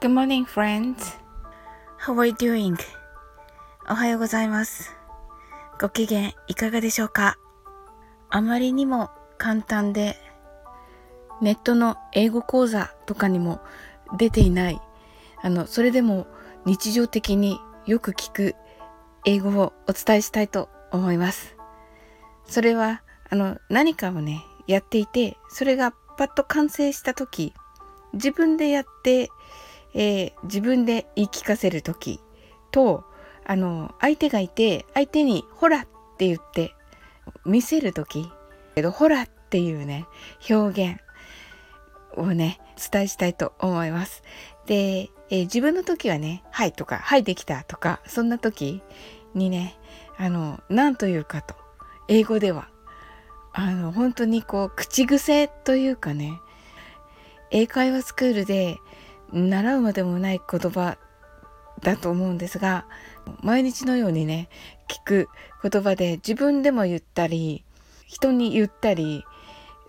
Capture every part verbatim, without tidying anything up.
Good morning, friends. How are you doing? おはようございます。ご機嫌いかがでしょうか？あまりにも簡単で、ネットの英語講座とかにも出ていない、あの、それでも日常的によく聞く英語をお伝えしたいと思います。それは、あの、何かをね、やっていて、それがパッと完成したとき、自分でやって、えー、自分で言い聞かせるときと、あの相手がいて相手にほらって言って見せるとき、けどほらっていうね表現をね伝えしたいと思います。で、えー、自分のときはねはいとかはいできたとかそんなときにねあのなんというかと英語ではあの本当にこう口癖というかね英会話スクールで習うまでもない言葉だと思うんですが、毎日のようにね聞く言葉で自分でも言ったり人に言ったり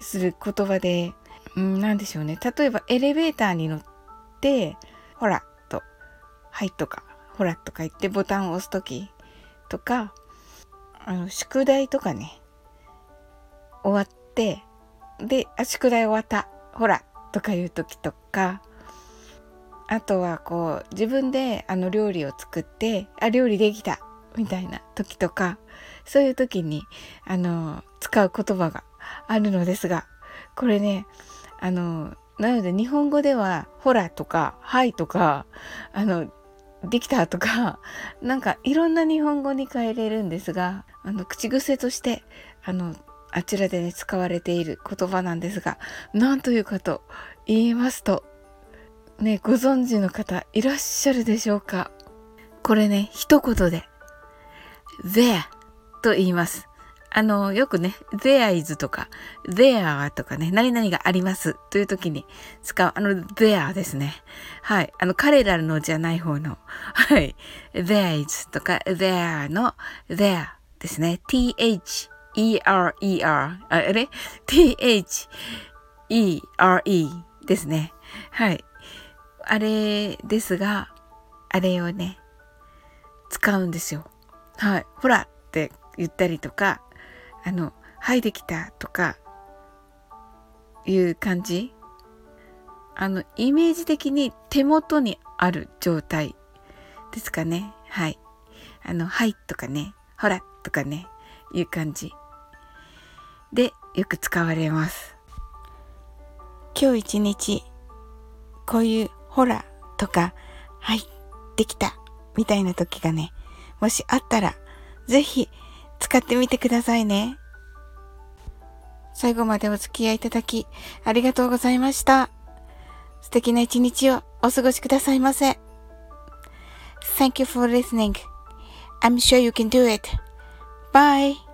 する言葉で、うん、なんでしょうね、例えばエレベーターに乗ってほらとはいとかほらとか言ってボタンを押すときとか、あの宿題とかね終わってであ宿題終わったほらとか言うときとか、あとはこう自分であの料理を作ってあ料理できたみたいな時とか、そういう時にあの使う言葉があるのですが、これねあのなので日本語ではほらとかはいとかあのできたとかなんかいろんな日本語に変えれるんですが、あの口癖としてあのあちらでね使われている言葉なんですが、なんというかと言いますとね、ご存知の方いらっしゃるでしょうか。これね一言で there と言います。あのよくね there is とか there とかね何々がありますという時に使うあの there ですね。はい、あの彼らのじゃない方のはい there is とか there の there ですね。 t-h-e-r-e-r あれ t-h-e-r-e ですね。はい、あれですが、あれをね使うんですよ。はい、ほらって言ったりとか、あのはいできたとかいう感じ。あのイメージ的に手元にある状態ですかね。はい、あのはいとかね、ほらとかねいう感じでよく使われます。今日一日こういうほらとかはいできたみたいな時がねもしあったらぜひ使ってみてくださいね。最後までお付き合いいただきありがとうございました。素敵な一日をお過ごしくださいませ。 Thank you for listening. I'm sure you can do it. Bye.